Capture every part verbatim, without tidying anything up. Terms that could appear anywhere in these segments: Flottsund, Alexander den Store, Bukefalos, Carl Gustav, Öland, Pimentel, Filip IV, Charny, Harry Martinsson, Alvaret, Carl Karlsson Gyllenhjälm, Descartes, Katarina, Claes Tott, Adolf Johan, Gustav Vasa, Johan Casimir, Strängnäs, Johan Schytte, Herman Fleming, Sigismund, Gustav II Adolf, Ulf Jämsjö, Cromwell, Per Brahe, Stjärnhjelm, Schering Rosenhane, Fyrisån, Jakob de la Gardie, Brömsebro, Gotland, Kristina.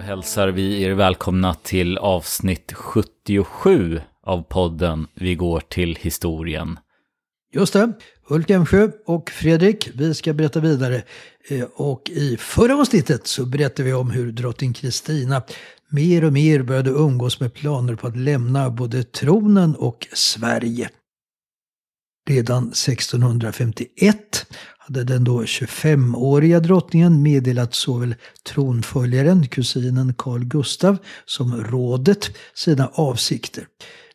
Hälsar vi er välkomna till avsnitt sjuttiosju av podden Vi går till historien. Just det, Ulf Jämsjö och Fredrik, vi ska berätta vidare. Och i förra avsnittet så berättade vi om hur drottning Kristina mer och mer började umgås med planer på att lämna både tronen och Sverige. Redan sextonhundrafemtioett hade den då tjugofemåriga drottningen meddelat såväl tronföljaren, kusinen Carl Gustav, som rådet sina avsikter.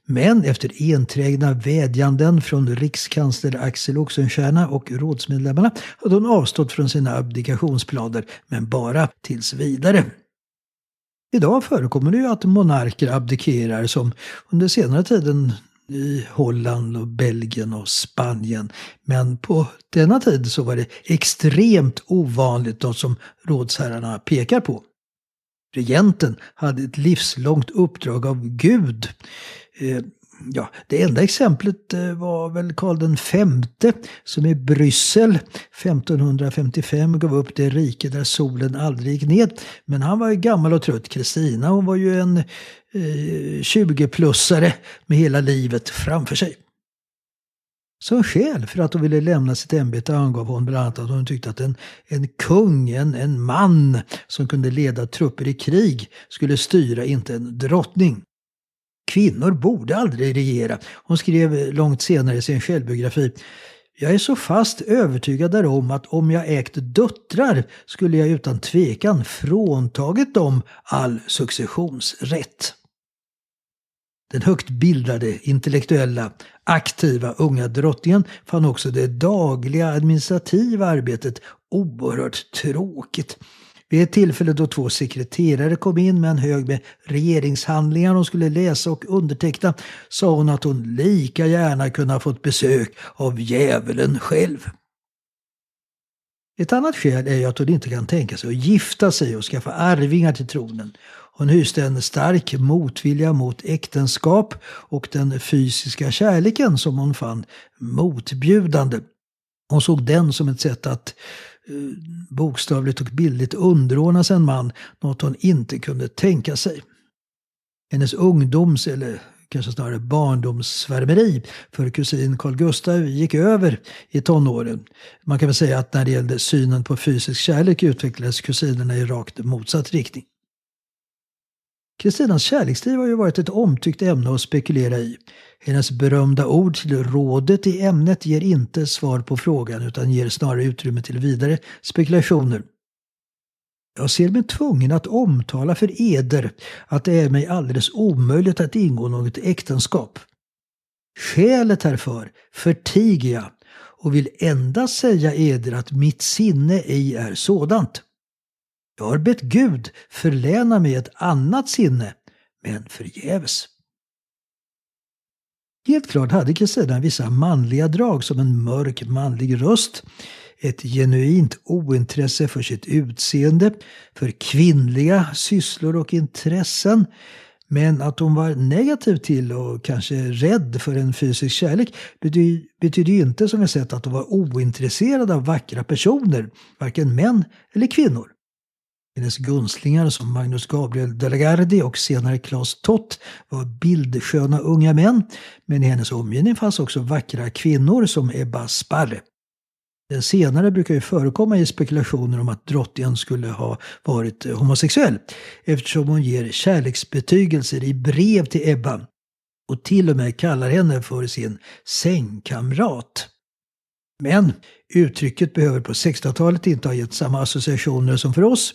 Men efter enträgna vädjanden från rikskansler Axel Oxenstierna och rådsmedlemmarna hade hon avstått från sina abdikationsplaner, men bara tills vidare. Idag förekommer det ju att monarker abdikerar, som under senare tiden i Holland och Belgien och Spanien. Men på denna tid så var det extremt ovanligt, något som rådsherrarna pekar på. Regenten hade ett livslångt uppdrag av Gud. Eh, ja, det enda exemplet var väl Karl den femte som i Bryssel femtonhundrafemtiofem gav upp det rike där solen aldrig gick ned. Men han var ju gammal och trött. Kristina, hon var ju en tjugo-plussare med hela livet framför sig. Som skäl för att hon ville lämna sitt ämbete angav hon bland annat att hon tyckte att en, en kung, en, en man som kunde leda trupper i krig skulle styra, inte en drottning. Kvinnor borde aldrig regera. Hon skrev långt senare i sin självbiografi: jag är så fast övertygad därom att om jag ägt döttrar skulle jag utan tvekan fråntagit dem all successionsrätt. Den högt bildade, intellektuella, aktiva unga drottningen fann också det dagliga administrativa arbetet oerhört tråkigt. Vid ett tillfälle då två sekreterare kom in med en hög med regeringshandlingar de skulle läsa och underteckna sa hon att hon lika gärna kunde ha fått besök av djävulen själv. Ett annat skäl är att hon inte kan tänka sig att gifta sig och skaffa arvingar till tronen. Hon hyste en stark motvilja mot äktenskap och den fysiska kärleken som hon fann motbjudande. Hon såg den som ett sätt att bokstavligt och bildligt underordnas en man, något hon inte kunde tänka sig. Hennes ungdoms- eller kanske snarare barndomssvärmeri för kusin Carl Gustav gick över i tonåren. Man kan väl säga att när det gällde synen på fysisk kärlek utvecklades kusinerna i rakt motsatt riktning. Kristinas kärleksliv har ju varit ett omtyckt ämne att spekulera i. Hennes berömda ord till rådet i ämnet ger inte svar på frågan utan ger snarare utrymme till vidare spekulationer. Jag ser mig tvungen att omtala för eder att det är mig alldeles omöjligt att ingå något äktenskap. Skälet härför förtiger jag och vill endast säga eder att mitt sinne ej är sådant. Jag har bett Gud förläna mig ett annat sinne, men förgäves. Helt klart hade Kristina vissa manliga drag som en mörk manlig röst, ett genuint ointresse för sitt utseende, för kvinnliga sysslor och intressen, men att hon var negativ till och kanske rädd för en fysisk kärlek bety- betyder ju inte som vi sett att hon var ointresserad av vackra personer, varken män eller kvinnor. Hennes gunstlingar som Magnus Gabriel Delagardi och senare Claes Tott var bildsköna unga män, men i hennes omgivning fanns också vackra kvinnor som Ebba Sparre. Den senare brukar ju förekomma i spekulationer om att drottningen skulle ha varit homosexuell, eftersom hon ger kärleksbetygelser i brev till Ebba och till och med kallar henne för sin sängkamrat. Men uttrycket behöver på sextiotalet inte ha gett samma associationer som för oss.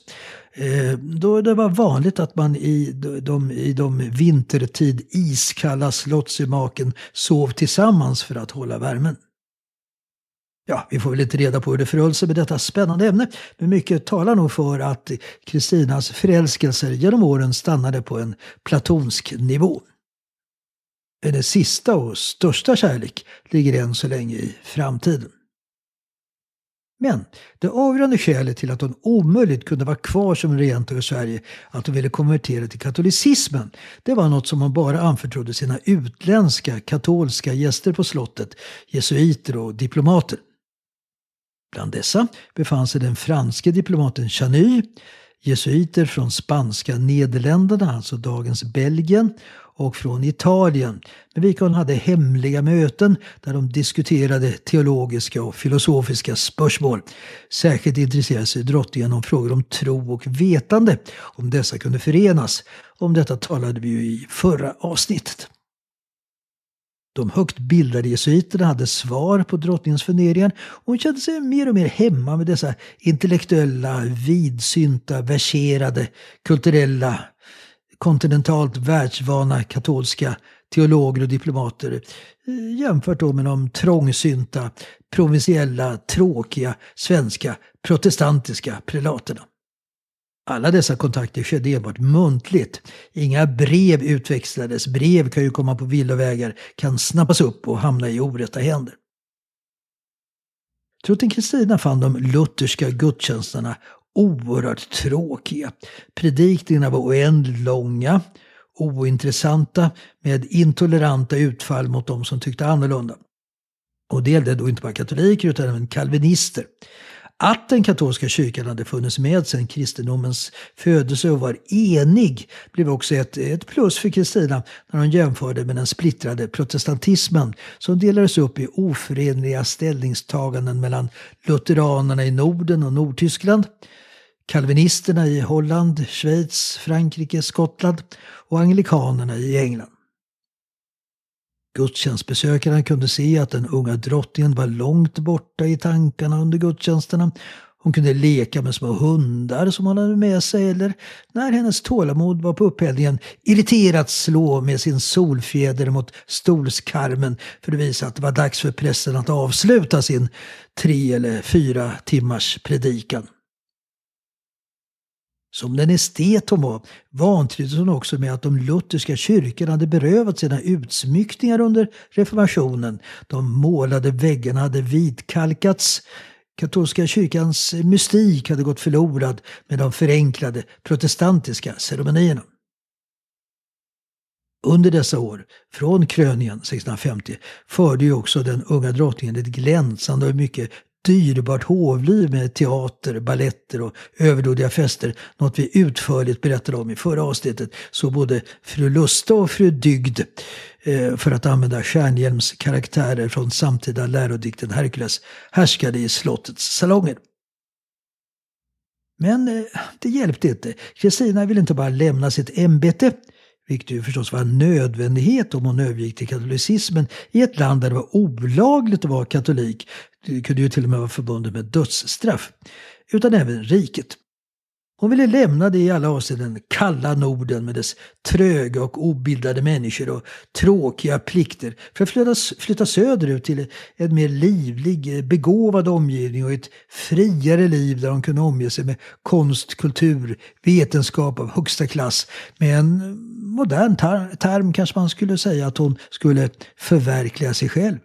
Då det var vanligt att man i de, i de vintertid iskalla slottsmaken sov tillsammans för att hålla värmen. Ja, vi får väl inte reda på hur det förhöll sig med detta spännande ämne, men mycket talar nog för att Kristinas förälskelser genom åren stannade på en platonsk nivå. Den sista och största kärlek ligger än så länge i framtiden. Men det avgörande skälet till att hon omöjligt kunde vara kvar som regent över Sverige, att hon ville konvertera till katolicismen, det var något som hon bara anförtrodde sina utländska katolska gäster på slottet, jesuiter och diplomater. Bland dessa befann sig den franske diplomaten Charny, jesuiter från spanska Nederländerna, alltså dagens Belgien, och från Italien, med vilka hon hade hemliga möten där de diskuterade teologiska och filosofiska spörsmål. Särskilt intresserade sig drottningen om frågor om tro och vetande, om dessa kunde förenas. Om detta talade vi ju i förra avsnittet. De högt bildade jesuiterna hade svar på drottningens funderingar och hon kände sig mer och mer hemma med dessa intellektuella, vidsynta, verserade, kulturella, kontinentalt världsvana katolska teologer och diplomater jämfört med de trångsynta, provinsiella, tråkiga, svenska, protestantiska prelaterna. Alla dessa kontakter skedde enbart muntligt. Inga brev utväxlades. Brev kan ju komma på villovägar, kan snappas upp och hamna i orätta händer. Drottning Kristina fann de lutherska gudstjänsterna oerhört tråkiga. Predikningarna var oändligt långa, ointressanta, med intoleranta utfall mot de som tyckte annorlunda. Och det gällde då inte bara katoliker utan även kalvinister. Att den katolska kyrkan hade funnits med sedan kristendomens födelse och var enig blev också ett, ett plus för Kristina när hon jämförde med den splittrade protestantismen som delades upp i oförenliga ställningstaganden mellan lutheranerna i Norden och Nordtyskland, kalvinisterna i Holland, Schweiz, Frankrike, Skottland och anglikanerna i England. Gudstjänstbesökarna kunde se att den unga drottningen var långt borta i tankarna under gudstjänsterna. Hon kunde leka med små hundar som hon hade med sig eller, när hennes tålamod var på upphällningen, irriterat slå med sin solfjäder mot stolskarmen för att visa att det var dags för prästen att avsluta sin tre eller fyra timmars predikan. Som den estet hon var, vantrivdes hon också med att de lutherska kyrkorna hade berövat sina utsmyckningar under reformationen. De målade väggarna hade vitkalkats. Katolska kyrkans mystik hade gått förlorad med de förenklade protestantiska ceremonierna. Under dessa år, från kröningen sexton femtio, förde ju också den unga drottningen ett glänsande och mycket dyrbart hovliv med teater, balletter och överdådiga fester, något vi utförligt berättade om i förra avsnittet, så både fru Lusta och fru Dygd, för att använda Stjärnhjelms karaktärer från samtida lärodikten Herkules, härskade i slottets salonger. Men det hjälpte inte. Kristina ville inte bara lämna sitt ämbete, vilket ju förstås var en nödvändighet om hon övergick till katolicismen i ett land där det var olagligt att vara katolik. Det kunde ju till och med vara förbundet med dödsstraff. Utan även riket. Hon ville lämna det i alla avseenden kalla Norden med dess tröga och obildade människor och tråkiga plikter för att flytta, flytta söderut till en mer livlig, begåvad omgivning och ett friare liv där hon kunde omge sig med konst, kultur, vetenskap av högsta klass. Med en modern tar- term kanske man skulle säga att hon skulle förverkliga sig själv.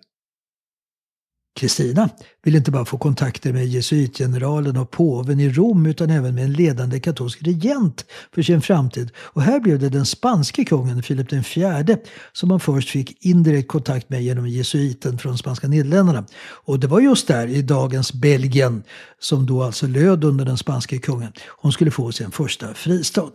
Kristina ville inte bara få kontakter med jesuitgeneralen och påven i Rom utan även med en ledande katolsk regent för sin framtid. Och här blev det den spanske kungen Filip den fjärde som man först fick indirekt kontakt med genom jesuiten från spanska Nederländerna. Och det var just där i dagens Belgien som då alltså löd under den spanske kungen. Hon skulle få sin första fristad.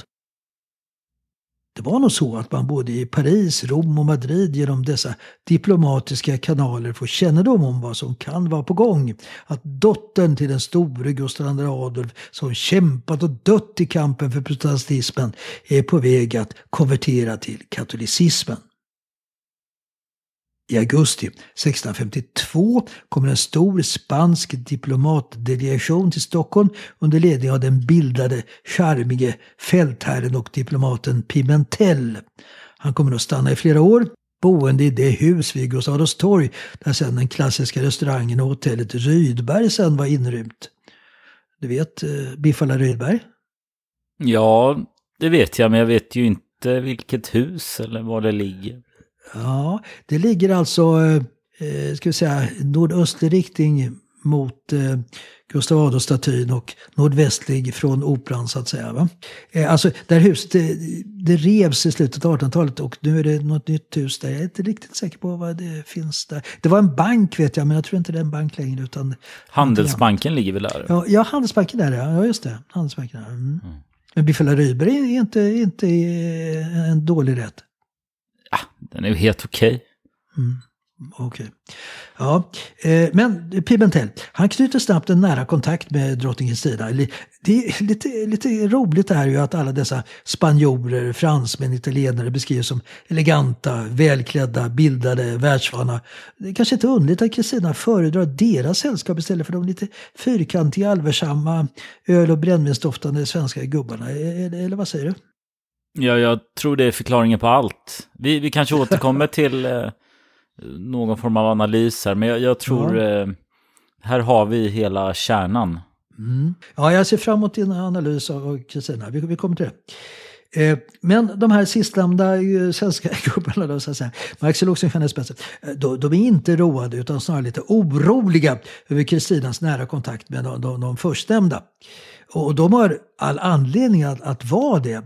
Det var nog så att man både i Paris, Rom och Madrid genom dessa diplomatiska kanaler får kännedom om vad som kan vara på gång. Att dottern till den store Gustav den andre Adolf som kämpat och dött i kampen för protestantismen är på väg att konvertera till katolicismen. I augusti sexton femtiotvå kommer en stor spansk diplomatdelegation till Stockholm under ledning av den bildade, charmige fältherren och diplomaten Pimentel. Han kommer att stanna i flera år, boende i det hus vid Gustav Adolfs torg där sedan den klassiska restaurangen och hotellet Rydberg sedan var inrymt. Du vet Biffala Rydberg? Ja, det vet jag, men jag vet ju inte vilket hus eller var det ligger. Ja, det ligger alltså eh, ska vi säga, nordöstlig riktning mot eh, Gustav Adolf-statyn och nordvästlig från operan så att säga. Va? Eh, alltså, där huset, det, det revs i slutet av artonhundratalet och nu är det något nytt hus där. Jag är inte riktigt säker på vad det finns där. Det var en bank vet jag, men jag tror inte det är en bank längre. Utan Handelsbanken ligger väl där? Ja, ja Handelsbanken där, ja. Ja just det. Handelsbanken där. Mm. Mm. Men Biffela Rydberg är inte, inte en dålig rätt. Ja, den är ju helt okej. Okay. Mm, okej. Okay. Ja, eh, men Pimentel, han knyter snabbt en nära kontakt med drottning Kristina. Det är lite, lite roligt det här ju att alla dessa spanjorer, fransmän, italienare beskrivs som eleganta, välklädda, bildade, världsvana. Det är kanske inte underligt att Kristina föredrar deras sällskap istället för de lite fyrkantiga, allvarsamma, öl- och brännvinsdoftande svenska gubbarna. Eller, eller vad säger du? Ja, jag tror det är förklaringen på allt. Vi, vi kanske återkommer till eh, någon form av analys här, men jag, jag tror ja. eh, här har vi hela kärnan. Mm. Ja, jag ser fram emot din analys av Kristina. Vi, vi kommer till det. Eh, men de här sistnämnda svenska grupperna, då, så att säga, Axel Oxenstierna i spetsen, de, de är inte roade utan snarare lite oroliga över Kristinas nära kontakt med de, de, de förstnämnda. Och de har all anledning att, att vara det.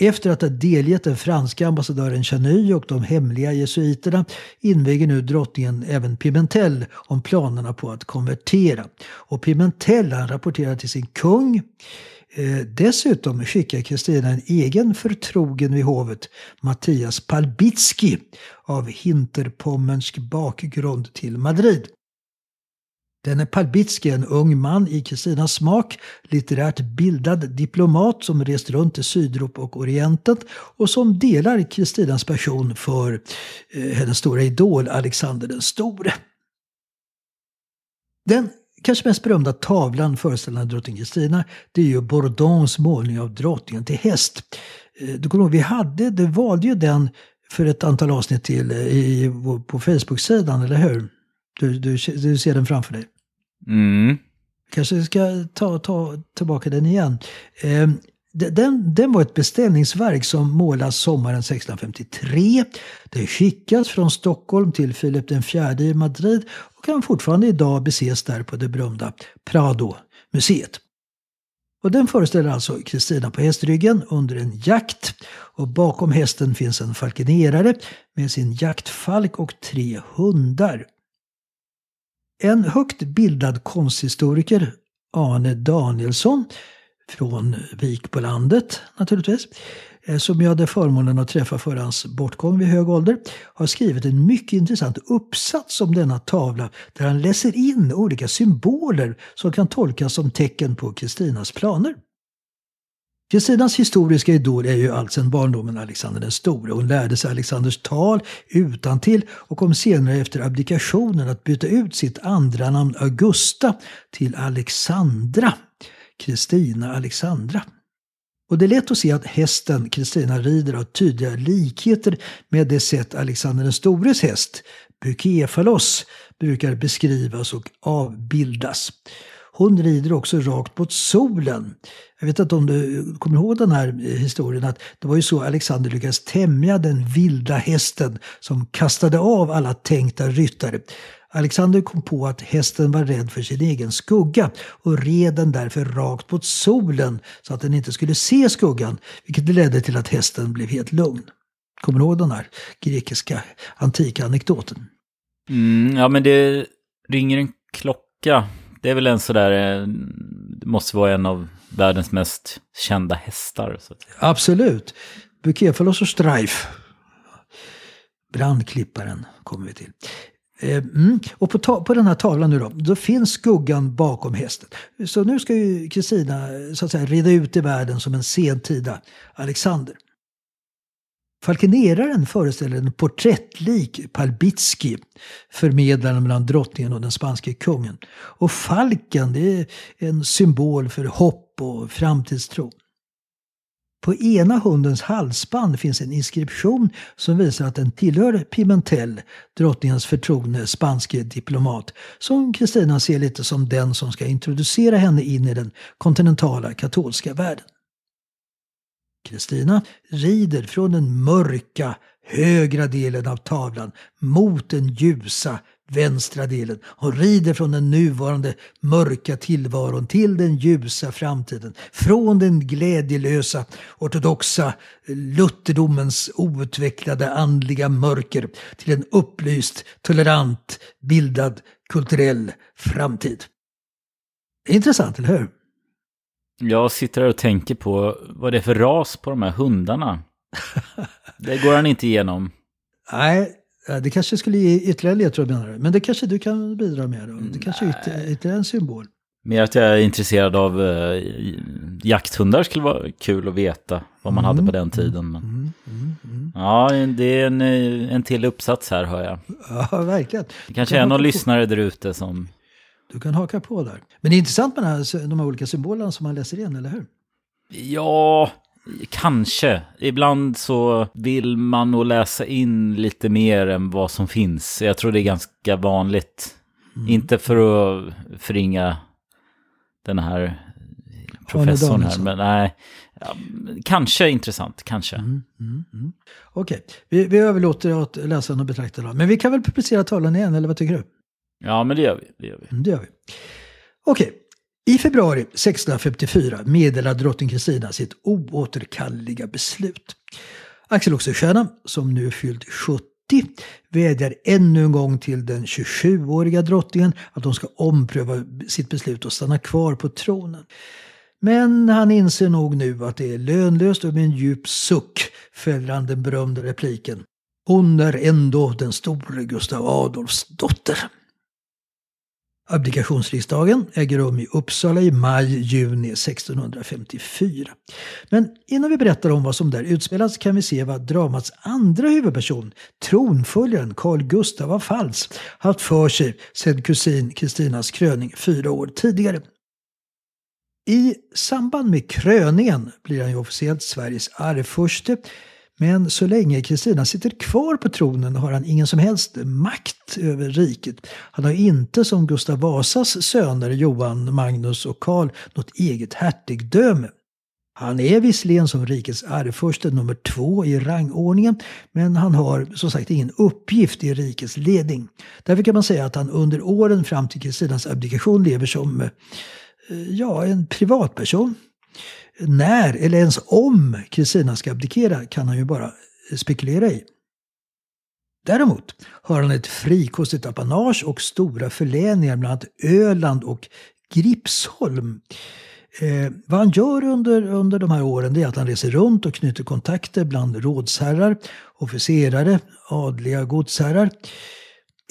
Efter att ha delgett den franska ambassadören Charny och de hemliga jesuiterna inväger nu drottningen även Pimentel om planerna på att konvertera. Och Pimentel rapporterar till sin kung. Dessutom skickar Kristina en egen förtrogen vid hovet, Mattias Palbitsky, av hinterpommensk bakgrund till Madrid. Denne Palbitsky, en ung man i Kristinas smak, litterärt bildad diplomat som rest runt i Sydeuropa och Orienten och som delar Kristinas passion för eh, hennes stora idol Alexander den Store. Den kanske mest berömda tavlan föreställande drottning Kristina, det är ju Bourdons målning av drottningen till häst. Eh, du kommer ihåg, vi hade, det valde ju den för ett antal avsnitt till i, på Facebook-sidan, eller hur? Du, du, du ser den framför dig. Mm. Kanske ska ta, ta tillbaka den igen. Eh, den, den var ett beställningsverk som målas sommaren sexton femtiotre. Det skickas från Stockholm till Filip den fjärde i Madrid och kan fortfarande idag beses där på det berömda Prado-museet. Och den föreställer alltså Kristina på hästryggen under en jakt. Och bakom hästen finns en falkenerare med sin jaktfalk och tre hundar. En högt bildad konsthistoriker, Arne Danielsson, från Vikbolandet naturligtvis, som jag hade förmånen att träffa för hans bortgång vid hög ålder, har skrivit en mycket intressant uppsats om denna tavla där han läser in olika symboler som kan tolkas som tecken på Kristinas planer. Kristinas historiska idol är ju allt sedan barndomen Alexander den Store. Hon lärde sig Alexanders tal utan till och kom senare efter abdikationen att byta ut sitt andra namn Augusta till Alexandra. Kristina Alexandra. Och det är lätt att se att hästen Kristina rider har tydliga likheter med det sätt Alexander den Stores häst, Bukefalos, brukar beskrivas och avbildas. Hon rider också rakt mot solen. Jag vet inte om du kommer ihåg den här historien att det var ju så Alexander lyckades tämja den vilda hästen som kastade av alla tänkta ryttare. Alexander kom på att hästen var rädd för sin egen skugga och red den därför rakt mot solen så att den inte skulle se skuggan, vilket ledde till att hästen blev helt lugn. Kommer du ihåg den här grekiska antika anekdoten? Mm, ja, men det ringer en klocka. Det är väl en sådär, det måste vara en av världens mest kända hästar. Så. Absolut. Bukefalos och Strife. Brandklipparen kommer vi till. Mm. Och på, ta- på den här tavlan nu då, då finns skuggan bakom hästen. Så nu ska ju Kristina så att säga rida ut i världen som en sentida Alexander. Falkeneraren föreställer en porträttlik Palbitsky, förmedlaren mellan drottningen och den spanske kungen. Och falken, det är en symbol för hopp och framtidstro. På ena hundens halsband finns en inskription som visar att den tillhör Pimentel, drottningens förtrogne spanske diplomat, som Kristina ser lite som den som ska introducera henne in i den kontinentala katolska världen. Kristina rider från den mörka, högra delen av tavlan mot den ljusa, vänstra delen. Hon rider från den nuvarande mörka tillvaron till den ljusa framtiden. Från den glädjelösa, ortodoxa lutherdomens outvecklade andliga mörker till en upplyst, tolerant, bildad, kulturell framtid. Intressant, eller hur? Jag sitter här och tänker på vad det är för ras på de här hundarna. Det går han inte igenom. Nej, det kanske skulle ge ytterligare ledtråd, menar du. Men det kanske du kan bidra med. Då. Det Nej. Kanske är ytterligare en symbol. Mer att jag är intresserad av eh, jakthundar skulle vara kul att veta vad man mm. hade på den tiden. Men... Mm, mm, mm. Ja, det är en, en till uppsats här, hör jag. Ja, verkligen. Det kanske är någon lyssnare där ute som... Du kan haka på där. Men det är intressant med de här, de här olika symbolerna som man läser igen, eller hur? Ja, kanske. Ibland så vill man nog läsa in lite mer än vad som finns. Jag tror det är ganska vanligt. Mm. Inte för att förringa den här professorn här, men nej. Ja, kanske intressant, kanske. Mm, mm, mm. Okej, okay. vi, vi överlåter åt läsaren och betraktaren. Men vi kan väl publicera tavlan igen, eller vad tycker du? Ja, men det gör vi. Det gör vi. Det gör vi. Okej. I februari sexton femtiofyra meddelar drottning Kristina sitt oåterkalleliga beslut. Axel Oxenstierna, som nu fyllt sjuttio, vädjar ännu en gång till den tjugosjuåriga drottningen att hon ska ompröva sitt beslut och stanna kvar på tronen. Men han inser nog nu att det är lönlöst och med en djup suck fäller han den berömda repliken. Hon är ändå den store Gustav Adolfs dotter. Abdikationsriksdagen äger rum i Uppsala i maj-juni sexton femtiofyra. Men innan vi berättar om vad som där utspelas kan vi se vad dramats andra huvudperson, tronföljaren Carl Gustav av Pfalz, haft för sig sedan kusin Kristinas kröning fyra år tidigare. I samband med kröningen blir han ju officiellt Sveriges arvfurste. Men så länge Kristina sitter kvar på tronen har han ingen som helst makt över riket. Han har inte som Gustav Vasas söner Johan, Magnus och Karl något eget hertigdöme. Han är visserligen som rikets arvfurste nummer två i rangordningen, men han har som sagt ingen uppgift i rikets ledning. Därför kan man säga att han under åren fram till Kristinas abdikation lever som ja, en privatperson. När eller ens om Kristina ska abdikera kan han ju bara spekulera i. Däremot har han ett frikostigt apanage och stora förläningar bland annat Öland och Gripsholm. Eh, vad han gör under, under de här åren är att han reser runt och knyter kontakter bland rådsherrar, officerare, adliga godsherrar.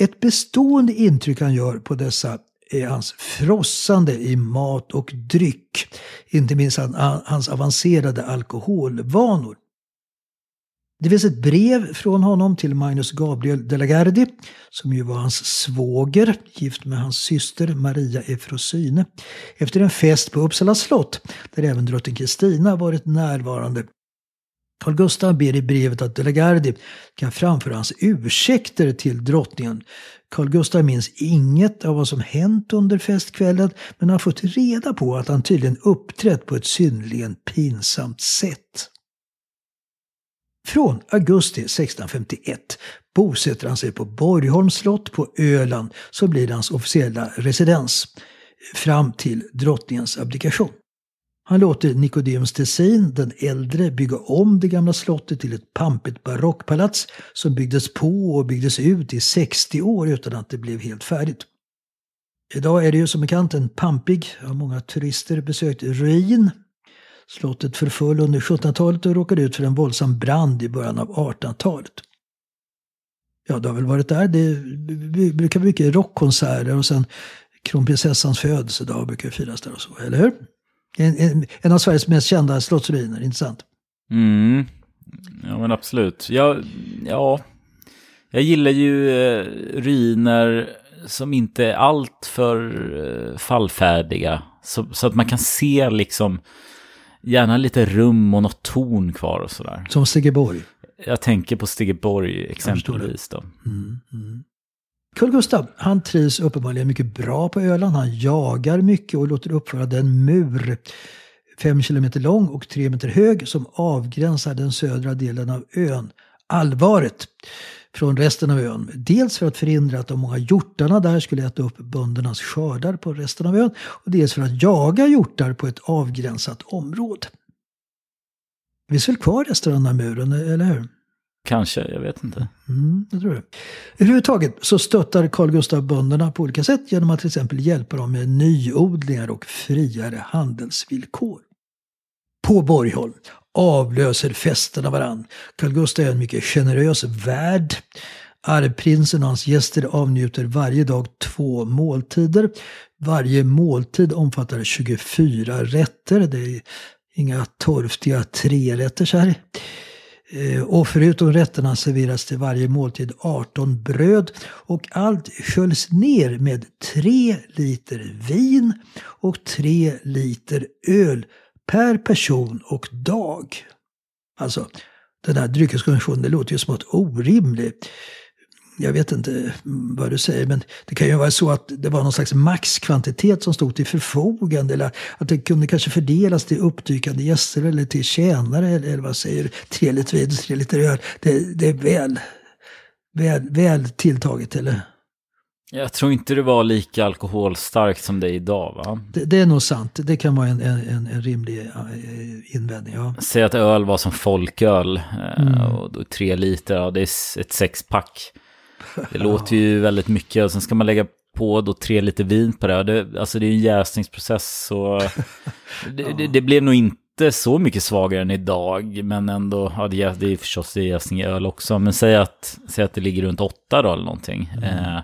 Ett bestående intryck han gör på dessa är hans frossande i mat och dryck, inte minst hans avancerade alkoholvanor. Det finns ett brev från honom till Magnus Gabriel Delagardi, som ju var hans svåger, gift med hans syster Maria Efrosyne, efter en fest på Uppsala slott, där även drottning Kristina varit närvarande. Carl Gustav ber i brevet att Delagardi kan framföra hans ursäkter till drottningen. Carl Gustav minns inget av vad som hänt under festkvällen, men har fått reda på att han tydligen uppträtt på ett synnerligen pinsamt sätt. Från augusti sexton femtioett bosätter han sig på Borgholms slott på Öland, som blir hans officiella residens fram till drottningens abdikation. Han låter Nicodemus Tessin, den äldre, bygga om det gamla slottet till ett pampigt barockpalats som byggdes på och byggdes ut i sextio år utan att det blev helt färdigt. Idag är det ju som bekant en pampig, av många turister besökt, ruin. Slottet förföll under sjuttonhundratalet och råkade ut för en våldsam brand i början av artonhundratalet. Ja, det har väl varit där. Det brukar bli mycket rockkonserter och sen kronprinsessans födelsedag brukar firas där och så, eller hur? En, en, en av Sveriges mest kända slottsruiner, inte sant? Mm, ja men absolut. Jag, ja, jag gillar ju eh, ruiner som inte är allt för eh, fallfärdiga. Så, så att man kan se liksom gärna lite rum och något torn kvar och sådär. Som Stigeborg. Jag tänker på Stigeborg exempelvis då. Mm, mm. Carl Gustav, han trivs uppenbarligen mycket bra på Öland. Han jagar mycket och låter uppföra den mur, fem kilometer lång och tre meter hög, som avgränsar den södra delen av ön, Alvaret, från resten av ön. Dels för att förhindra att de många hjortarna där skulle äta upp böndernas skördar på resten av ön, och dels för att jaga hjortar på ett avgränsat område. Vi är väl kvar resten av den här muren, eller hur? Kanske, jag vet inte. Mm, jag tror det. Överhuvudtaget så stöttar Carl Gustav bönderna på olika sätt genom att till exempel hjälpa dem med nyodlingar och friare handelsvillkor. På Borgholm avlöser festerna varann. Carl Gustav är en mycket generös värd. Arvprinsen och hans gäster avnjuter varje dag två måltider. Varje måltid omfattar tjugofyra rätter. Det är inga torftiga trerätter så här. Och förutom rätterna serveras till varje måltid arton bröd, och allt sköljs ner med tre liter vin och tre liter öl per person och dag. Alltså, den här dryckeskonsumtionen, det låter ju som något orimligt. Jag vet inte vad du säger, men det kan ju vara så att det var någon slags maxkvantitet som stod till förfogande, eller att det kunde kanske fördelas till uppdykande gäster eller till tjänare, eller vad säger du? Tre liter vin, tre liter öl. Det, det är väl, väl, väl tilltaget, eller? Jag tror inte det var lika alkoholstarkt som det är idag, va? Det, det är nog sant. Det kan vara en, en, en rimlig invändning, ja. Säg att öl var som folköl, mm. och då tre liter, ja, det är ett sexpack. Det låter ju väldigt mycket, och sen ska man lägga på då tre liter vin på det. det alltså det är ju en jäsningsprocess, så det, ja. det, det blev nog inte så mycket svagare än idag, men ändå, ja, det, det är förstås det är jäsning i öl också, men säg att, säg att det ligger runt åtta då eller någonting. Mm. Eh,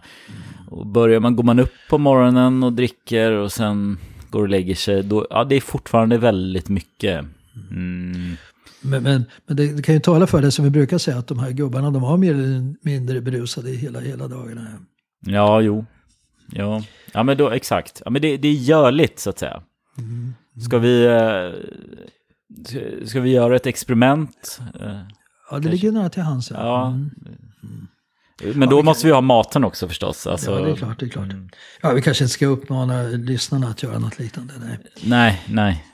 och börjar man, går man upp på morgonen och dricker och sen går och lägger sig, då, ja, det är fortfarande väldigt mycket. Mm. Men, men, men det, det kan ju tala för det som vi brukar säga, att de här gubbarna, de var mer eller mindre berusade hela, hela dagarna. Ja, jo. Ja, ja men då, exakt. Ja, men det, det är görligt, så att säga. Mm. Ska vi eh, ska vi göra ett experiment? Eh, ja, det kanske ligger nära till hands. Ja. Mm. Mm. Men då ja, måste kan... vi ha maten också förstås. Alltså... Ja, det är klart, det är klart. Mm. Ja, vi kanske inte ska uppmana lyssnarna att göra något liknande. Nej, nej. nej.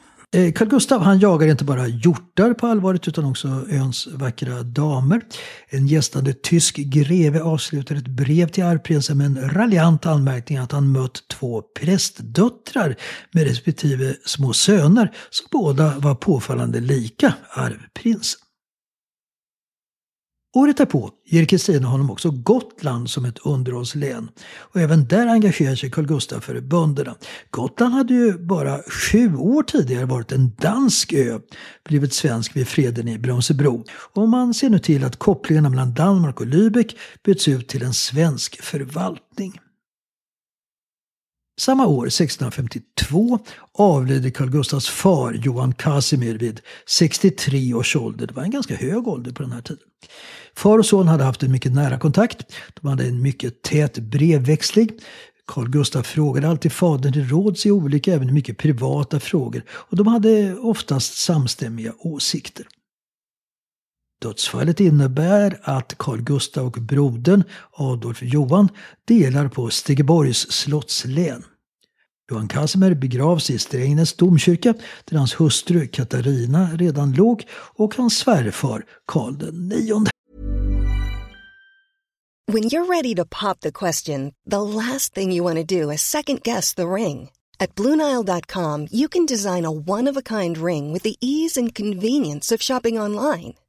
Carl Gustav, han jagar inte bara hjortar på Alvaret utan också öns vackra damer. En gästande tysk greve avslutar ett brev till arvprinsen med en raljant anmärkning att han mött två prästdöttrar med respektive små söner, som båda var påfallande lika arvprinsen. Året därpå ger Kristina honom också Gotland som ett underhållslän, och även där engagerar sig Carl Gustav för bönderna. Gotland hade ju bara sju år tidigare varit en dansk ö, blivit svensk vid freden i Brömsebro, och man ser nu till att kopplingarna mellan Danmark och Lübeck byts ut till en svensk förvaltning. Samma år, sexton femtiotvå, avled Carl Gustavs far Johan Casimir vid sextiotre års ålder. Det var en ganska hög ålder på den här tiden. Far och son hade haft en mycket nära kontakt. De hade en mycket tät brevväxling. Carl Gustav frågade alltid fadern till råds i olika, även mycket privata frågor, och de hade oftast samstämmiga åsikter. Dödsfallet innebär att Carl Gustav och brodern Adolf Johan delar på Stegeborgs slottslän. Johan Casimir begravs i Strängnäs domkyrka där hans hustru Katarina redan låg och hans svärfar Carl den nionde. When you're ready to pop the question, the last thing you want to do is second guess the ring. At Blue Nile dot com you can design a one-of-a-kind ring with the ease and convenience of shopping online.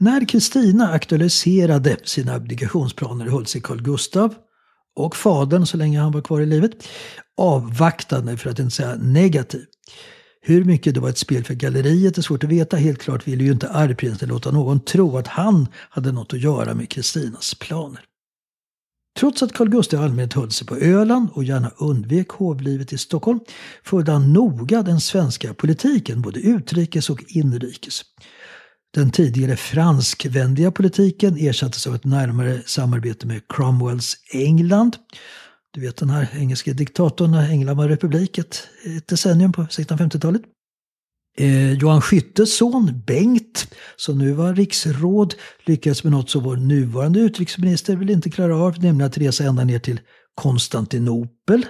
När Kristina aktualiserade sina abdikationsplaner höll sig Carl Gustav och fadern, så länge han var kvar i livet, avvaktande, för att inte säga negativ. Hur mycket det var ett spel för galleriet är svårt att veta. Helt klart ville ju inte arvprinsen låta någon tro att han hade något att göra med Kristinas planer. Trots att Carl Gustav allmänt höll sig på Öland och gärna undvek hovlivet i Stockholm följde han noga den svenska politiken, både utrikes och inrikes. Den tidigare franskvänliga politiken ersattes av ett närmare samarbete med Cromwells England. Du vet, den här engelska diktatorn när England var republik, ett decennium på sextonhundrafemtiotalet. Eh, Johan Skyttes son Bengt, som nu var riksråd, lyckades med något som vår nuvarande utrikesminister vill inte klara av, nämligen att resa ända ner till Konstantinopel,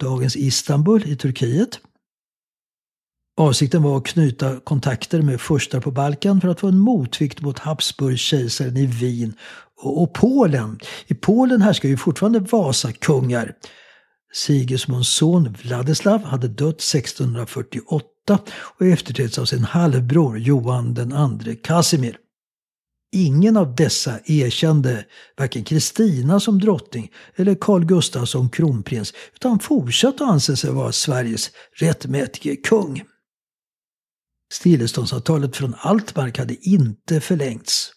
dagens Istanbul i Turkiet. Avsikten var att knyta kontakter med furstar på Balkan för att få en motvikt mot Habsburg-kejsaren i Wien och, och Polen. I Polen härskar ju fortfarande Vasakungar. Sigismunds son Vladislav hade dött sextonhundrafyrtioåtta och efterträds av sin halvbror Johan den andre Casimir. Ingen av dessa erkände varken Kristina som drottning eller Carl Gustaf som kronprins, utan fortsatte att anse sig vara Sveriges rättmätige kung. Stilleståndsavtalet från Altmark hade inte förlängts.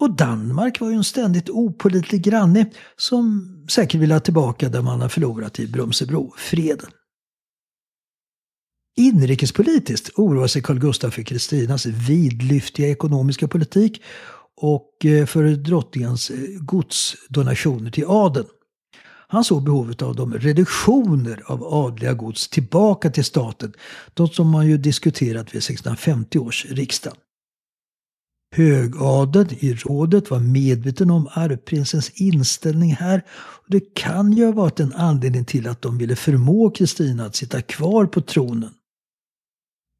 Och Danmark var ju en ständigt opålitlig granne som säkert ville ha tillbaka där man har förlorat i Brömsebro-freden. Inrikespolitiskt oroar sig Carl Gustav för Kristinas vidlyftiga ekonomiska politik och för drottningens godsdonationer till adeln. Han såg behovet av de reduktioner av adliga gods tillbaka till staten, något som man ju diskuterat vid sextonhundrafemtio års riksdag. Högadeln i rådet var medveten om arvprinsens inställning här, och det kan ju ha varit en anledning till att de ville förmå Kristina att sitta kvar på tronen.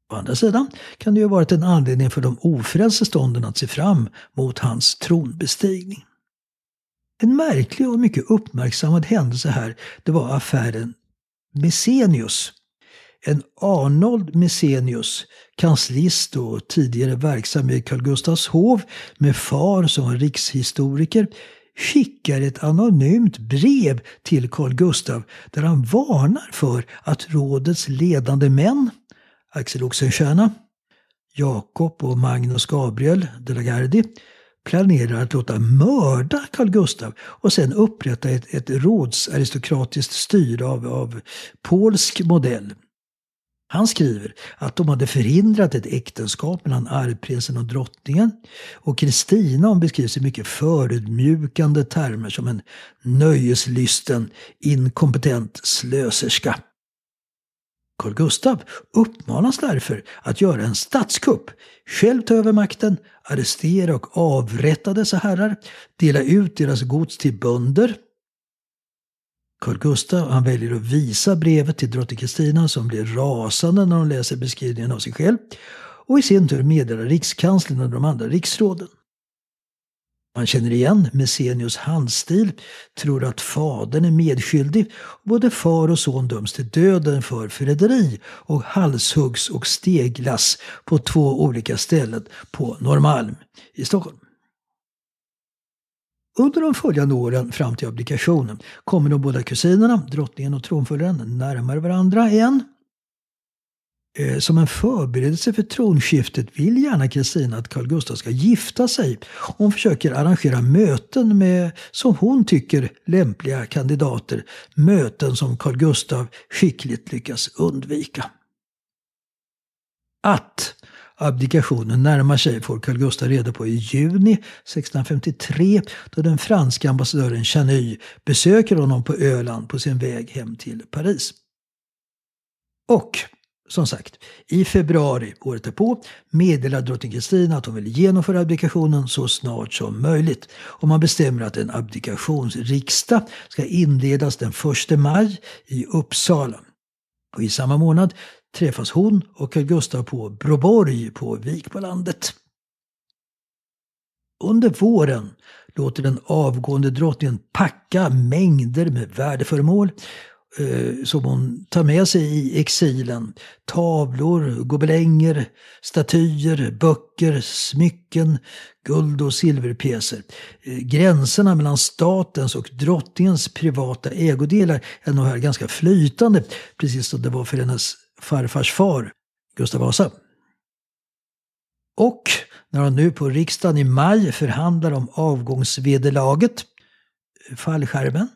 På andra sidan kan det ju ha varit en anledning för de ofrälse stånden att se fram mot hans tronbestigning. En märklig och mycket uppmärksammad händelse här, det var affären Mesenius. En Arnold Mesenius, kanslist och tidigare verksam i Carl Gustavs hov med far som rikshistoriker, skickar ett anonymt brev till Carl Gustav där han varnar för att rådets ledande män, Axel Oxenstierna, Jakob och Magnus Gabriel Delagardi, planerar att låta mörda Carl Gustav och sen upprätta ett, ett rådsaristokratiskt styre av, av polsk modell. Han skriver att de hade förhindrat ett äktenskap mellan arvprinsen och drottningen, och Kristina hon beskrivs i mycket förödmjukande termer som en nöjeslysten, inkompetent slöserska. Carl Gustav uppmanas därför att göra en statskupp, själv ta över makten, arrestera och avrätta dessa herrar, dela ut deras gods till bönder. Carl Gustav han väljer att visa brevet till drottning Kristina som blir rasande när hon läser beskrivningen av sig själv, och i sin tur meddelar rikskanslern och de andra riksråden. Man känner igen Mesenius handstil, tror att fadern är medskyldig, och både far och son döms till döden för förräderi och halshuggs och steglas på två olika ställen på Norrmalm i Stockholm. Under de följande åren fram till abdikationen kommer de båda kusinerna, drottningen och tronföljaren, närmare varandra igen. Som en förberedelse för tronskiftet vill gärna Kristina att Carl Gustaf ska gifta sig. Hon försöker arrangera möten med, som hon tycker, lämpliga kandidater. Möten som Carl Gustaf skickligt lyckas undvika. Att abdikationen närmar sig får Carl Gustaf reda på i juni sexton femtiotre, då den franska ambassadören Charny besöker honom på Öland på sin väg hem till Paris. Och som sagt, i februari året därpå meddelar drottning Kristina att hon vill genomföra abdikationen så snart som möjligt. Och man bestämmer att en abdikationsriksdag ska inledas den första maj i Uppsala. Och i samma månad träffas hon och Carl Gustav på Broborg på Vikbolandet. Under våren låter den avgående drottningen packa mängder med värdeföremål som hon tar med sig i exilen. Tavlor, gobelänger, statyer, böcker, smycken, guld- och silverpjäser. Gränserna mellan statens och drottningens privata ägodelar är nog här ganska flytande, precis som det var för hennes farfars far, Gustav Vasa. Och när hon nu på riksdagen i maj förhandlar om avgångsvederlaget, fallskärmen,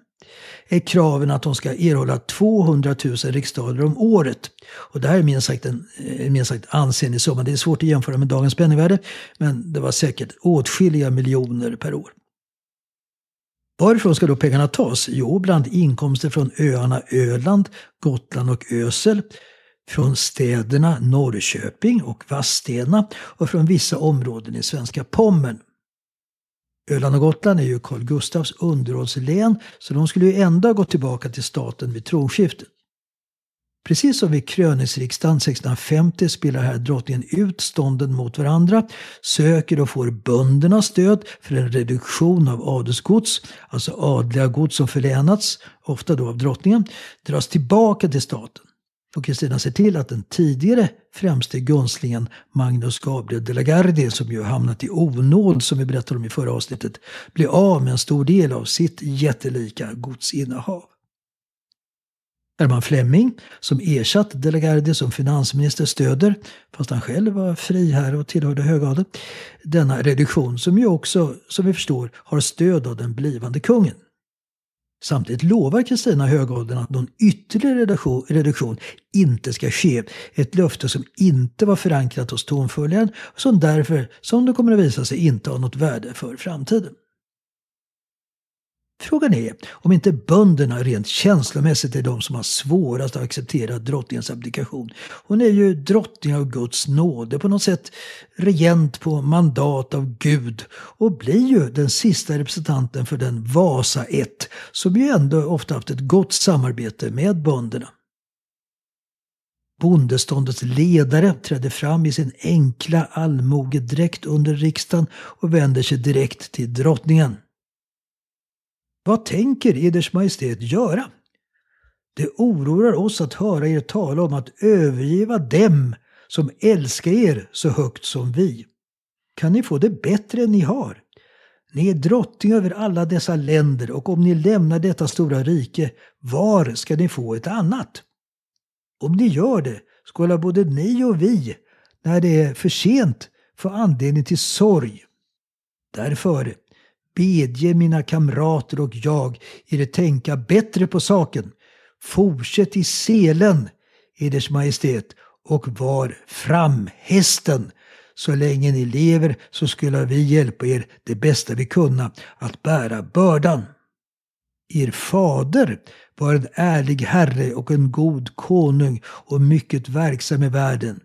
är kraven att de ska erhålla tvåhundratusen riksdaler om året. Och det här är minst sagt en minst sagt ansenlig summa. Det är svårt att jämföra med dagens penningvärde, men det var säkert åtskilliga miljoner per år. Varifrån ska då pengarna tas? Jo, bland inkomster från öarna Öland, Gotland och Ösel, från städerna Norrköping och Vadstena och från vissa områden i svenska Pommern. Öland och Gotland är ju Carl Gustavs underhållslän, så de skulle ju ändå gå tillbaka till staten vid tronskiftet. Precis som vid kröningsriksdagen sexton femtio spelar här drottningen ut stånden mot varandra, söker och får böndernas stöd för en reduktion av adelsgods, alltså adliga gods som förlänats, ofta då av drottningen, dras tillbaka till staten. Och Kristina ser till att den tidigare främste gunslingen Magnus Gabriel Delagardi, som ju hamnat i onåd som vi berättade om i förra avsnittet, blir av med en stor del av sitt jättelika godsinnehav. Herman Fleming, som ersatt Delagardi som finansminister, stöder, fast han själv var friherre och tillhörde högadeln, denna reduktion som ju också, som vi förstår, har stöd av den blivande kungen. Samtidigt lovar Kristina högadeln att någon ytterligare reduktion, reduktion inte ska ske. Ett löfte som inte var förankrat hos tronföljaren och som därför, som det kommer att visa sig, inte har något värde för framtiden. Frågan är om inte bönderna rent känslomässigt är de som har svårast att acceptera drottningens abdikation. Hon är ju drottning av Guds nåde, på något sätt regent på mandat av Gud, och blir ju den sista representanten för den Vasa ett, som ju ändå ofta haft ett gott samarbete med bönderna. Bondeståndets ledare trädde fram i sin enkla allmogedräkt under riksdagen och vänder sig direkt till drottningen. Vad tänker Eders Majestät göra? Det oroar oss att höra er tala om att övergiva dem som älskar er så högt som vi. Kan ni få det bättre än ni har? Ni är drottning över alla dessa länder, och om ni lämnar detta stora rike, var ska ni få ett annat? Om ni gör det, skåla både ni och vi, när det är för sent, få anledning till sorg. Därför bedje mina kamrater och jag er tänka bättre på saken. Fortsätt i selen, eders majestät, och var framhästen. Så länge ni lever så skulle vi hjälpa er det bästa vi kunna att bära bördan. Er fader var en ärlig herre och en god konung och mycket verksam i världen.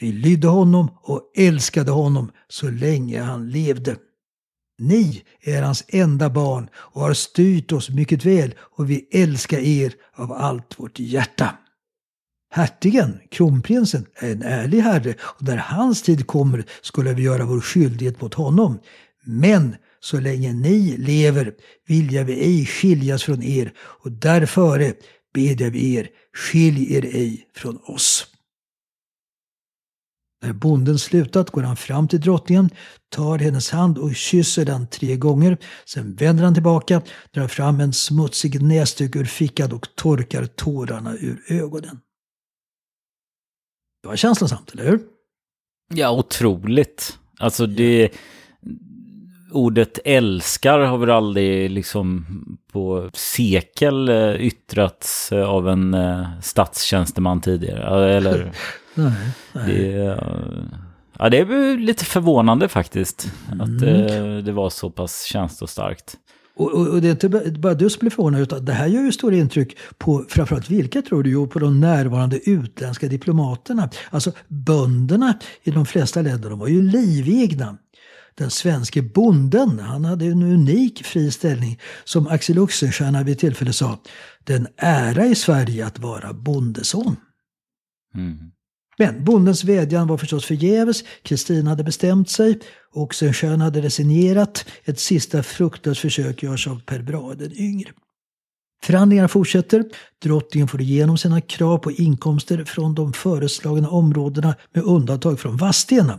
Vi lydde honom och älskade honom så länge han levde. Ni är hans enda barn och har styrt oss mycket väl, och vi älskar er av allt vårt hjärta. Hertigen, kronprinsen, är en ärlig herre, och när hans tid kommer skulle vi göra vår skyldighet mot honom. Men så länge ni lever vilja vi ej skiljas från er, och därför bedjar vi er, skilj er ej från oss. När bonden slutat går han fram till drottningen, tar hennes hand och kysser den tre gånger. Sen vänder han tillbaka, drar fram en smutsig näsduk ur fickan och torkar tårarna ur ögonen. Det var känslosamt, eller hur? Ja, otroligt. Alltså det... Ordet älskar har väl aldrig liksom på sekel yttrats av en statstjänsteman tidigare. Eller... Nej, nej. Det, ja, det är lite förvånande faktiskt mm. att det, det var så pass känslostarkt. Och, och, och det är inte bara du som blir förvånad, utan det här gör ju stora intryck på framförallt vilka, tror du, på de närvarande utländska diplomaterna. Alltså bönderna i de flesta länder, de var ju livegna. Den svenske bonden, han hade en unik friställning. Som Axel Oxenstierna vid tillfälle sa, den ära i Sverige att vara bondeson. Mm. Men bondens vädjan var förstås förgäves. Kristina hade bestämt sig. Oxenstierna hade resignerat. Ett sista fruktlöst försök görs av Per Brahe den yngre. Förhandlingarna fortsätter. Drottningen får igenom sina krav på inkomster från de föreslagna områdena med undantag från Vadstena.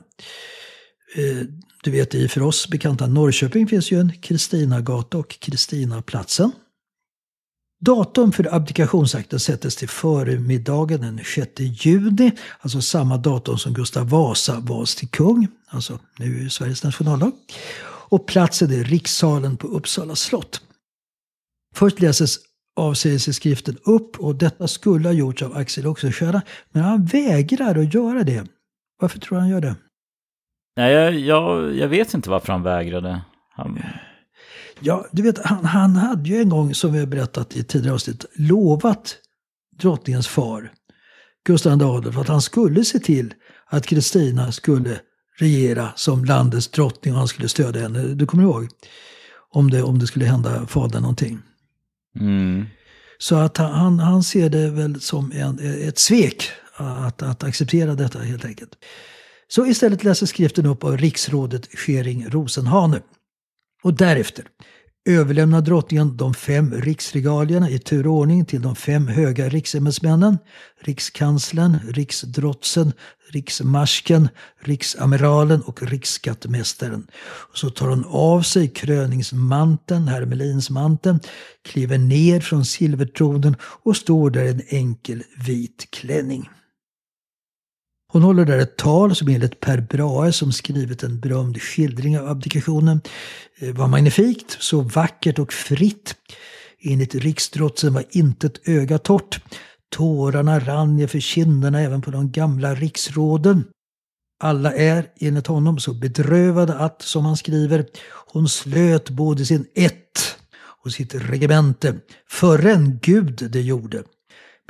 Eh, Du vet, i för oss bekanta Norrköping finns ju en Kristinagata och Kristinaplatsen. Datum för abdikationsakten sättes till förmiddagen den sjätte juni, alltså samma datum som Gustav Vasa vals till kung, alltså nu är Sveriges nationaldag. Och platsen är rikssalen på Uppsala slott. Först läses avsägelseskriften upp, och detta skulle ha gjorts av Axel Oxenstierna, men han vägrar att göra det. Varför tror han gör det? Nej, jag, jag, jag vet inte varför han vägrade. Han... Ja, du vet, han, han hade ju en gång, som vi har berättat i tidigare avsnitt, lovat drottningens far, Gustav den andre Adolf, att han skulle se till att Kristina skulle regera som landets drottning, och han skulle stödja henne. Du kommer ihåg? Om det, om det skulle hända fadern någonting. Mm. Så att han, han ser det väl som en, ett svek att, att acceptera detta helt enkelt. Så istället läser skriften upp av riksrådet Schering Rosenhane. Och därefter överlämnar drottningen de fem riksregalierna i turordning till de fem höga riksämbetsmännen, rikskanslern, riksdrotsen, riksmarsken, riksamiralen och riksskattmästaren. Och så tar hon av sig kröningsmanteln, hermelinsmanteln, kliver ner från silvertronen och står där i en enkel vit klänning. Hon håller där ett tal som enligt Per Brahe, som skrivit en berömd skildring av abdikationen, var magnifikt, så vackert och fritt. Enligt riksdrotsen var intet öga torrt. Tårarna rann för kinderna även på de gamla riksråden. Alla är, enligt honom, så bedrövade att, som han skriver, hon slöt både sin ett och sitt regemente, förrän Gud det gjorde.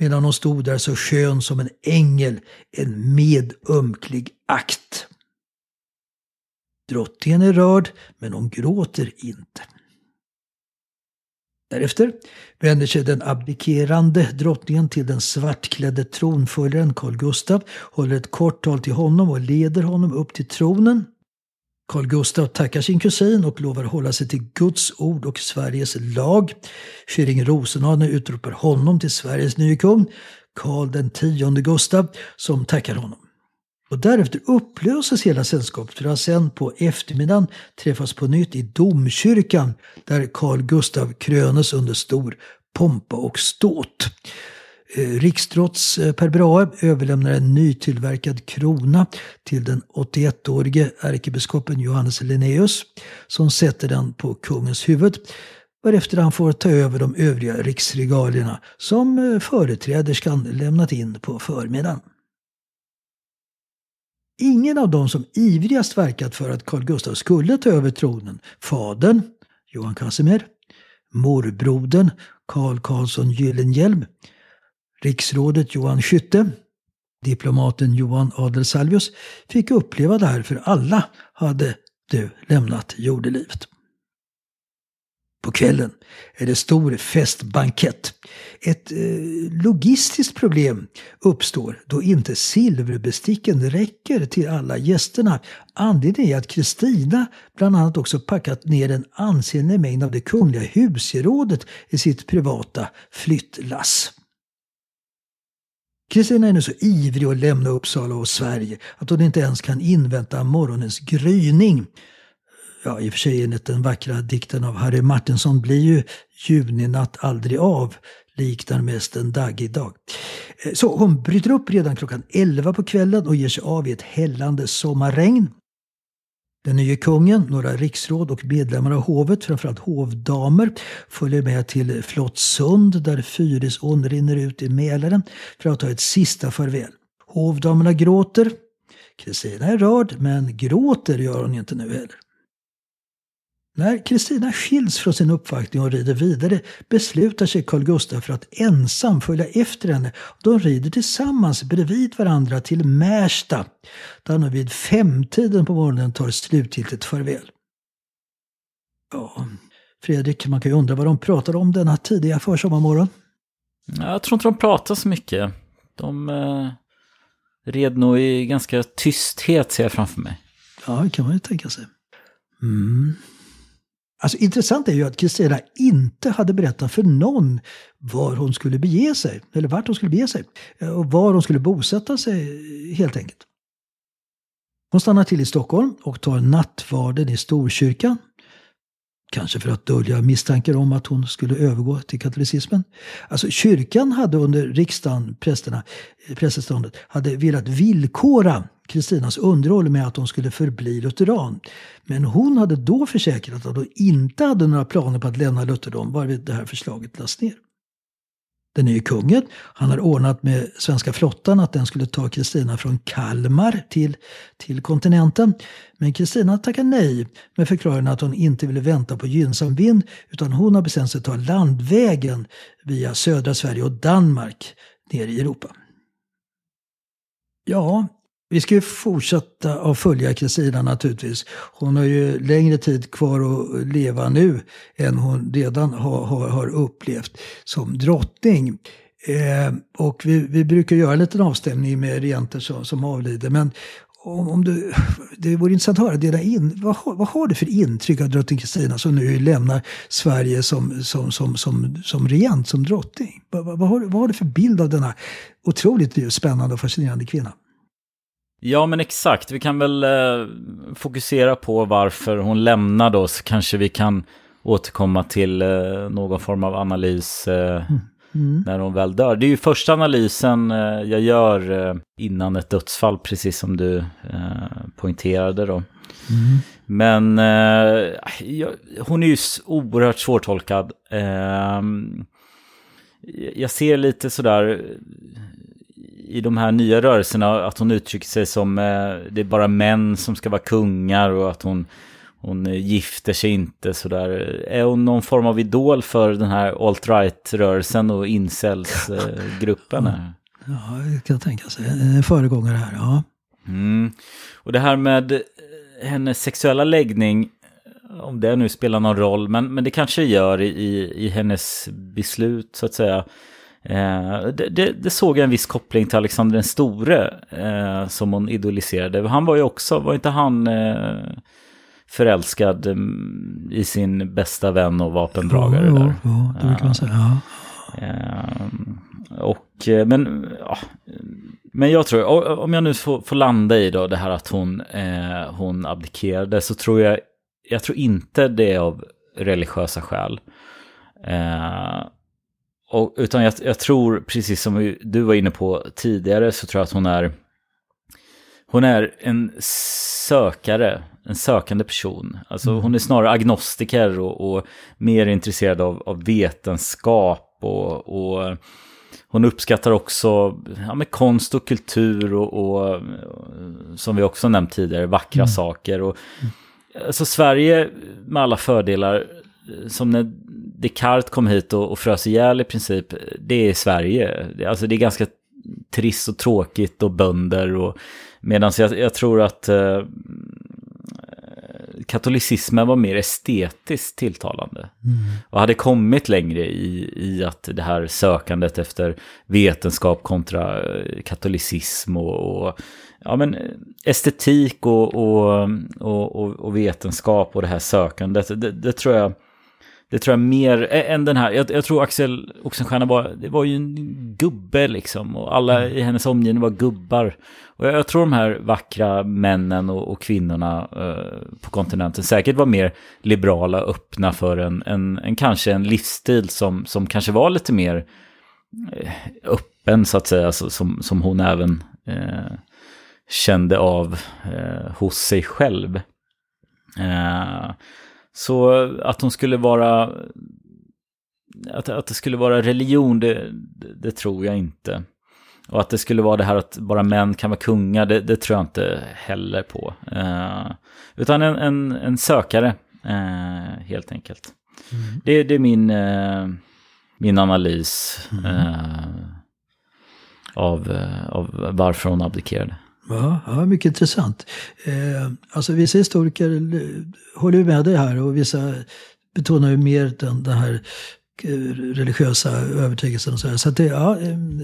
Medan hon stod där så skön som en ängel, en medömklig akt. Drottningen är rörd, men hon gråter inte. Därefter vänder sig den abdikerande drottningen till den svartklädde tronföljaren Carl Gustav, håller ett kort tal till honom och leder honom upp till tronen. Carl Gustav tackar sin kusin och lovar hålla sig till Guds ord och Sveriges lag. Schering Rosenhane utropar honom till Sveriges nye kung, Carl den tionde Gustav, som tackar honom. Och därefter upplöses hela sällskapet för att sen på eftermiddagen träffas på nytt i domkyrkan där Carl Gustav krönes under stor pompa och ståt. Rikstrots Per Brahe överlämnar en nytillverkad krona till den åttioettårige ärkebiskopen Johannes Linneus som sätter den på kungens huvud, varefter han får ta över de övriga riksregalierna som företräderskan lämnat in på förmiddagen. Ingen av dem som ivrigast verkat för att Carl Gustav skulle ta över tronen, fadern Johan Casimir, morbrodern Carl Karlsson Gyllenhjälm, riksrådet Johan Schytte, diplomaten Johan Adelsalvius, fick uppleva det här, för alla hade du lämnat jordelivet. På kvällen är det stor festbankett. Ett eh, logistiskt problem uppstår då inte silverbesticken räcker till alla gästerna. Anledningen är att Kristina bland annat också packat ner en ansenlig mängd av det kungliga husgerådet i sitt privata flyttlass. Kristina är nu så ivrig att lämna Uppsala och Sverige att hon inte ens kan invänta morgonens gryning. Ja, i och för sig enligt den vackra dikten av Harry Martinsson blir ju juninatt aldrig av, liknar mest en daggig dag. Så hon bryter upp redan klockan elva på kvällen och ger sig av i ett hällande sommarregn. Den nye kungen, några riksråd och medlemmar av hovet, framförallt hovdamer, följer med till Flottsund där Fyrisån rinner ut i Mälaren för att ta ett sista farväl. Hovdamerna gråter. Kristina är rörd, men gråter gör hon inte nu heller. När Kristina skiljs från sin uppvaktning och rider vidare beslutar sig Carl Gustav för att ensam följa efter henne. De rider tillsammans bredvid varandra till Märsta, där han vid femtiden på morgonen tar slutgiltigt farväl. Ja, Fredrik, man kan ju undra vad de pratar om denna tidiga försommarmorgon. Jag tror inte de pratar så mycket. De eh, red nog i ganska tysthet, ser jag framför mig. Ja, det kan man ju tänka sig. Mm. Alltså, intressant är ju att Kristina inte hade berättat för någon var hon skulle bege sig, eller vart hon skulle bege sig, och var hon skulle bosätta sig helt enkelt. Hon stannar till i Stockholm och tar nattvarden i Storkyrkan, kanske för att dölja misstankar om att hon skulle övergå till katolicismen. Alltså, kyrkan hade under riksdagen, prästerna, prästeståndet, hade velat villkora Kristinas underhåll med att hon skulle förbli lutheran. Men hon hade då försäkrat att hon inte hade några planer på att lämna lutheran, varvid det här förslaget lades ner. Den nye kungen, han har ordnat med svenska flottan att den skulle ta Kristina från Kalmar till, till kontinenten. Men Kristina tackar nej med förklaringen att hon inte ville vänta på gynnsam vind, utan hon har bestämt sig att ta landvägen via södra Sverige och Danmark ner i Europa. Ja, vi ska ju fortsätta att följa Kristina naturligtvis. Hon har ju längre tid kvar att leva nu än hon redan har, har, har upplevt som drottning. Eh, och vi, vi brukar göra en liten avstämning med regenter som, som avlider. Men om, om du, det vore intressant att höra dela in. Vad, vad har du för intryck av drottning Kristina som nu lämnar Sverige som, som, som, som, som regent, som drottning? Vad, vad, har, vad har du för bild av denna otroligt spännande och fascinerande kvinna? Ja, men exakt. Vi kan väl eh, fokusera på varför hon lämnar då, så kanske vi kan återkomma till eh, någon form av analys eh, mm. när hon väl dör. Det är ju första analysen eh, jag gör eh, innan ett dödsfall, precis som du eh, poängterade då. Mm. Men eh, jag, hon är ju oerhört svårtolkad. Eh, jag ser lite sådär i de här nya rörelserna att hon uttrycker sig som eh, det är bara män som ska vara kungar, och att hon, hon gifter sig inte så där. Är hon någon form av idol för den här alt-right-rörelsen och incels-gruppen? Eh, ja, jag kan tänka sig. En föregångare här, ja. Mm. Och det här med hennes sexuella läggning, om det nu spelar någon roll, men, men det kanske gör i, i, i hennes beslut, så att säga. Eh, det, det, det såg jag en viss koppling till Alexander den Store eh, som hon idoliserade. Han var ju också, var inte han eh, förälskad i sin bästa vän och vapendragare ja, där. Ja, det kan man säga. Ja. Och, men, ja, men jag tror, om jag nu får, får landa i då det här att hon, eh, hon abdikerade, så tror jag, jag tror inte det är av religiösa skäl. Eh, och, utan jag, jag tror, precis som du var inne på tidigare, så tror jag att hon är, hon är en sökare, en sökande person. Alltså mm. hon är snarare agnostiker och, och mer intresserad av, av vetenskap och, och hon uppskattar också ja, med konst och kultur och, och, och som vi också nämnt tidigare, vackra mm. saker. Och, alltså Sverige med alla fördelar, som när Descartes kom hit och, och frös ihjäl i princip, det är Sverige. Alltså det är ganska trist och tråkigt och bönder. Och, medan jag, jag tror att eh, katolicismen var mer estetiskt tilltalande mm. och hade kommit längre i, i att det här sökandet efter vetenskap kontra katolicism och, och ja, men estetik och, och, och, och vetenskap och det här sökandet, det, det tror jag det tror jag mer än den här, jag, jag tror Axel Oxenstierna var, det var ju en gubbe liksom, och alla i hennes omgivning var gubbar, och jag, jag tror de här vackra männen och, och kvinnorna eh, på kontinenten säkert var mer liberala, öppna för en, en, en kanske en livsstil som, som kanske var lite mer eh, öppen så att säga, så, som, som hon även eh, kände av eh, hos sig själv. eh, Så att hon skulle vara, att, att det skulle vara religion, det, det tror jag inte. Och att det skulle vara det här att bara män kan vara kungar, det, det tror jag inte heller på. Eh, utan en, en, en sökare, eh, helt enkelt. Mm. Det, det är min, eh, min analys mm. eh, av, av varför hon abdikerade. Ja, ja, mycket intressant. Eh, alltså vissa historiker håller ju med det här och vissa betonar ju mer den, den här religiösa övertygelsen och så här. Så att det, ja,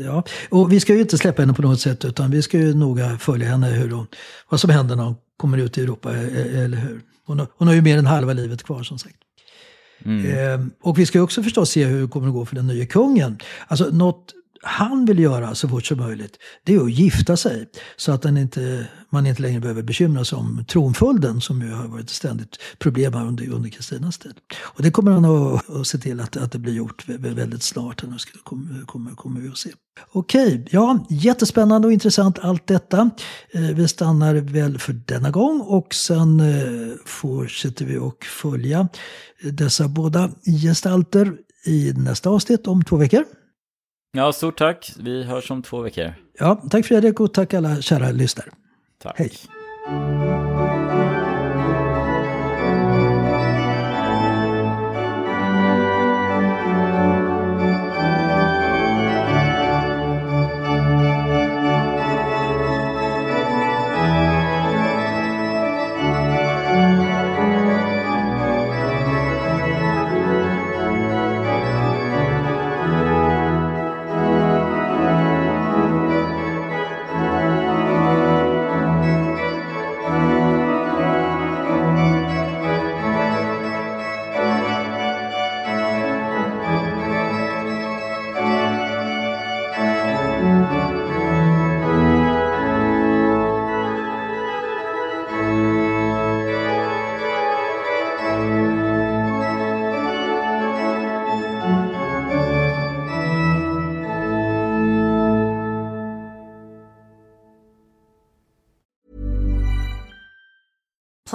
ja. Och vi ska ju inte släppa henne på något sätt, utan vi ska ju noga följa henne hur hon, vad som händer när hon kommer ut i Europa, eller hur. Hon har, hon har ju mer än halva livet kvar som sagt. Mm. Eh, och vi ska ju också förstås se hur det kommer att gå för den nya kungen. Alltså något han vill göra så fort som möjligt, det är att gifta sig så att han inte, man inte längre behöver bekymra sig om tronföljden, som ju har varit ett ständigt problem under, under Kristinas tid. Och det kommer han att, att se till att, att det blir gjort väldigt snart. Nu kommer, kommer, kommer vi att se. Okej, ja, jättespännande och intressant allt detta. Vi stannar väl för denna gång och sen fortsätter vi och följa dessa båda gestalter i nästa avsnitt om två veckor. Ja, stort tack. Vi hörs om två veckor. Ja, tack Fredrik och tack alla kära lyssnare. Tack. Hej.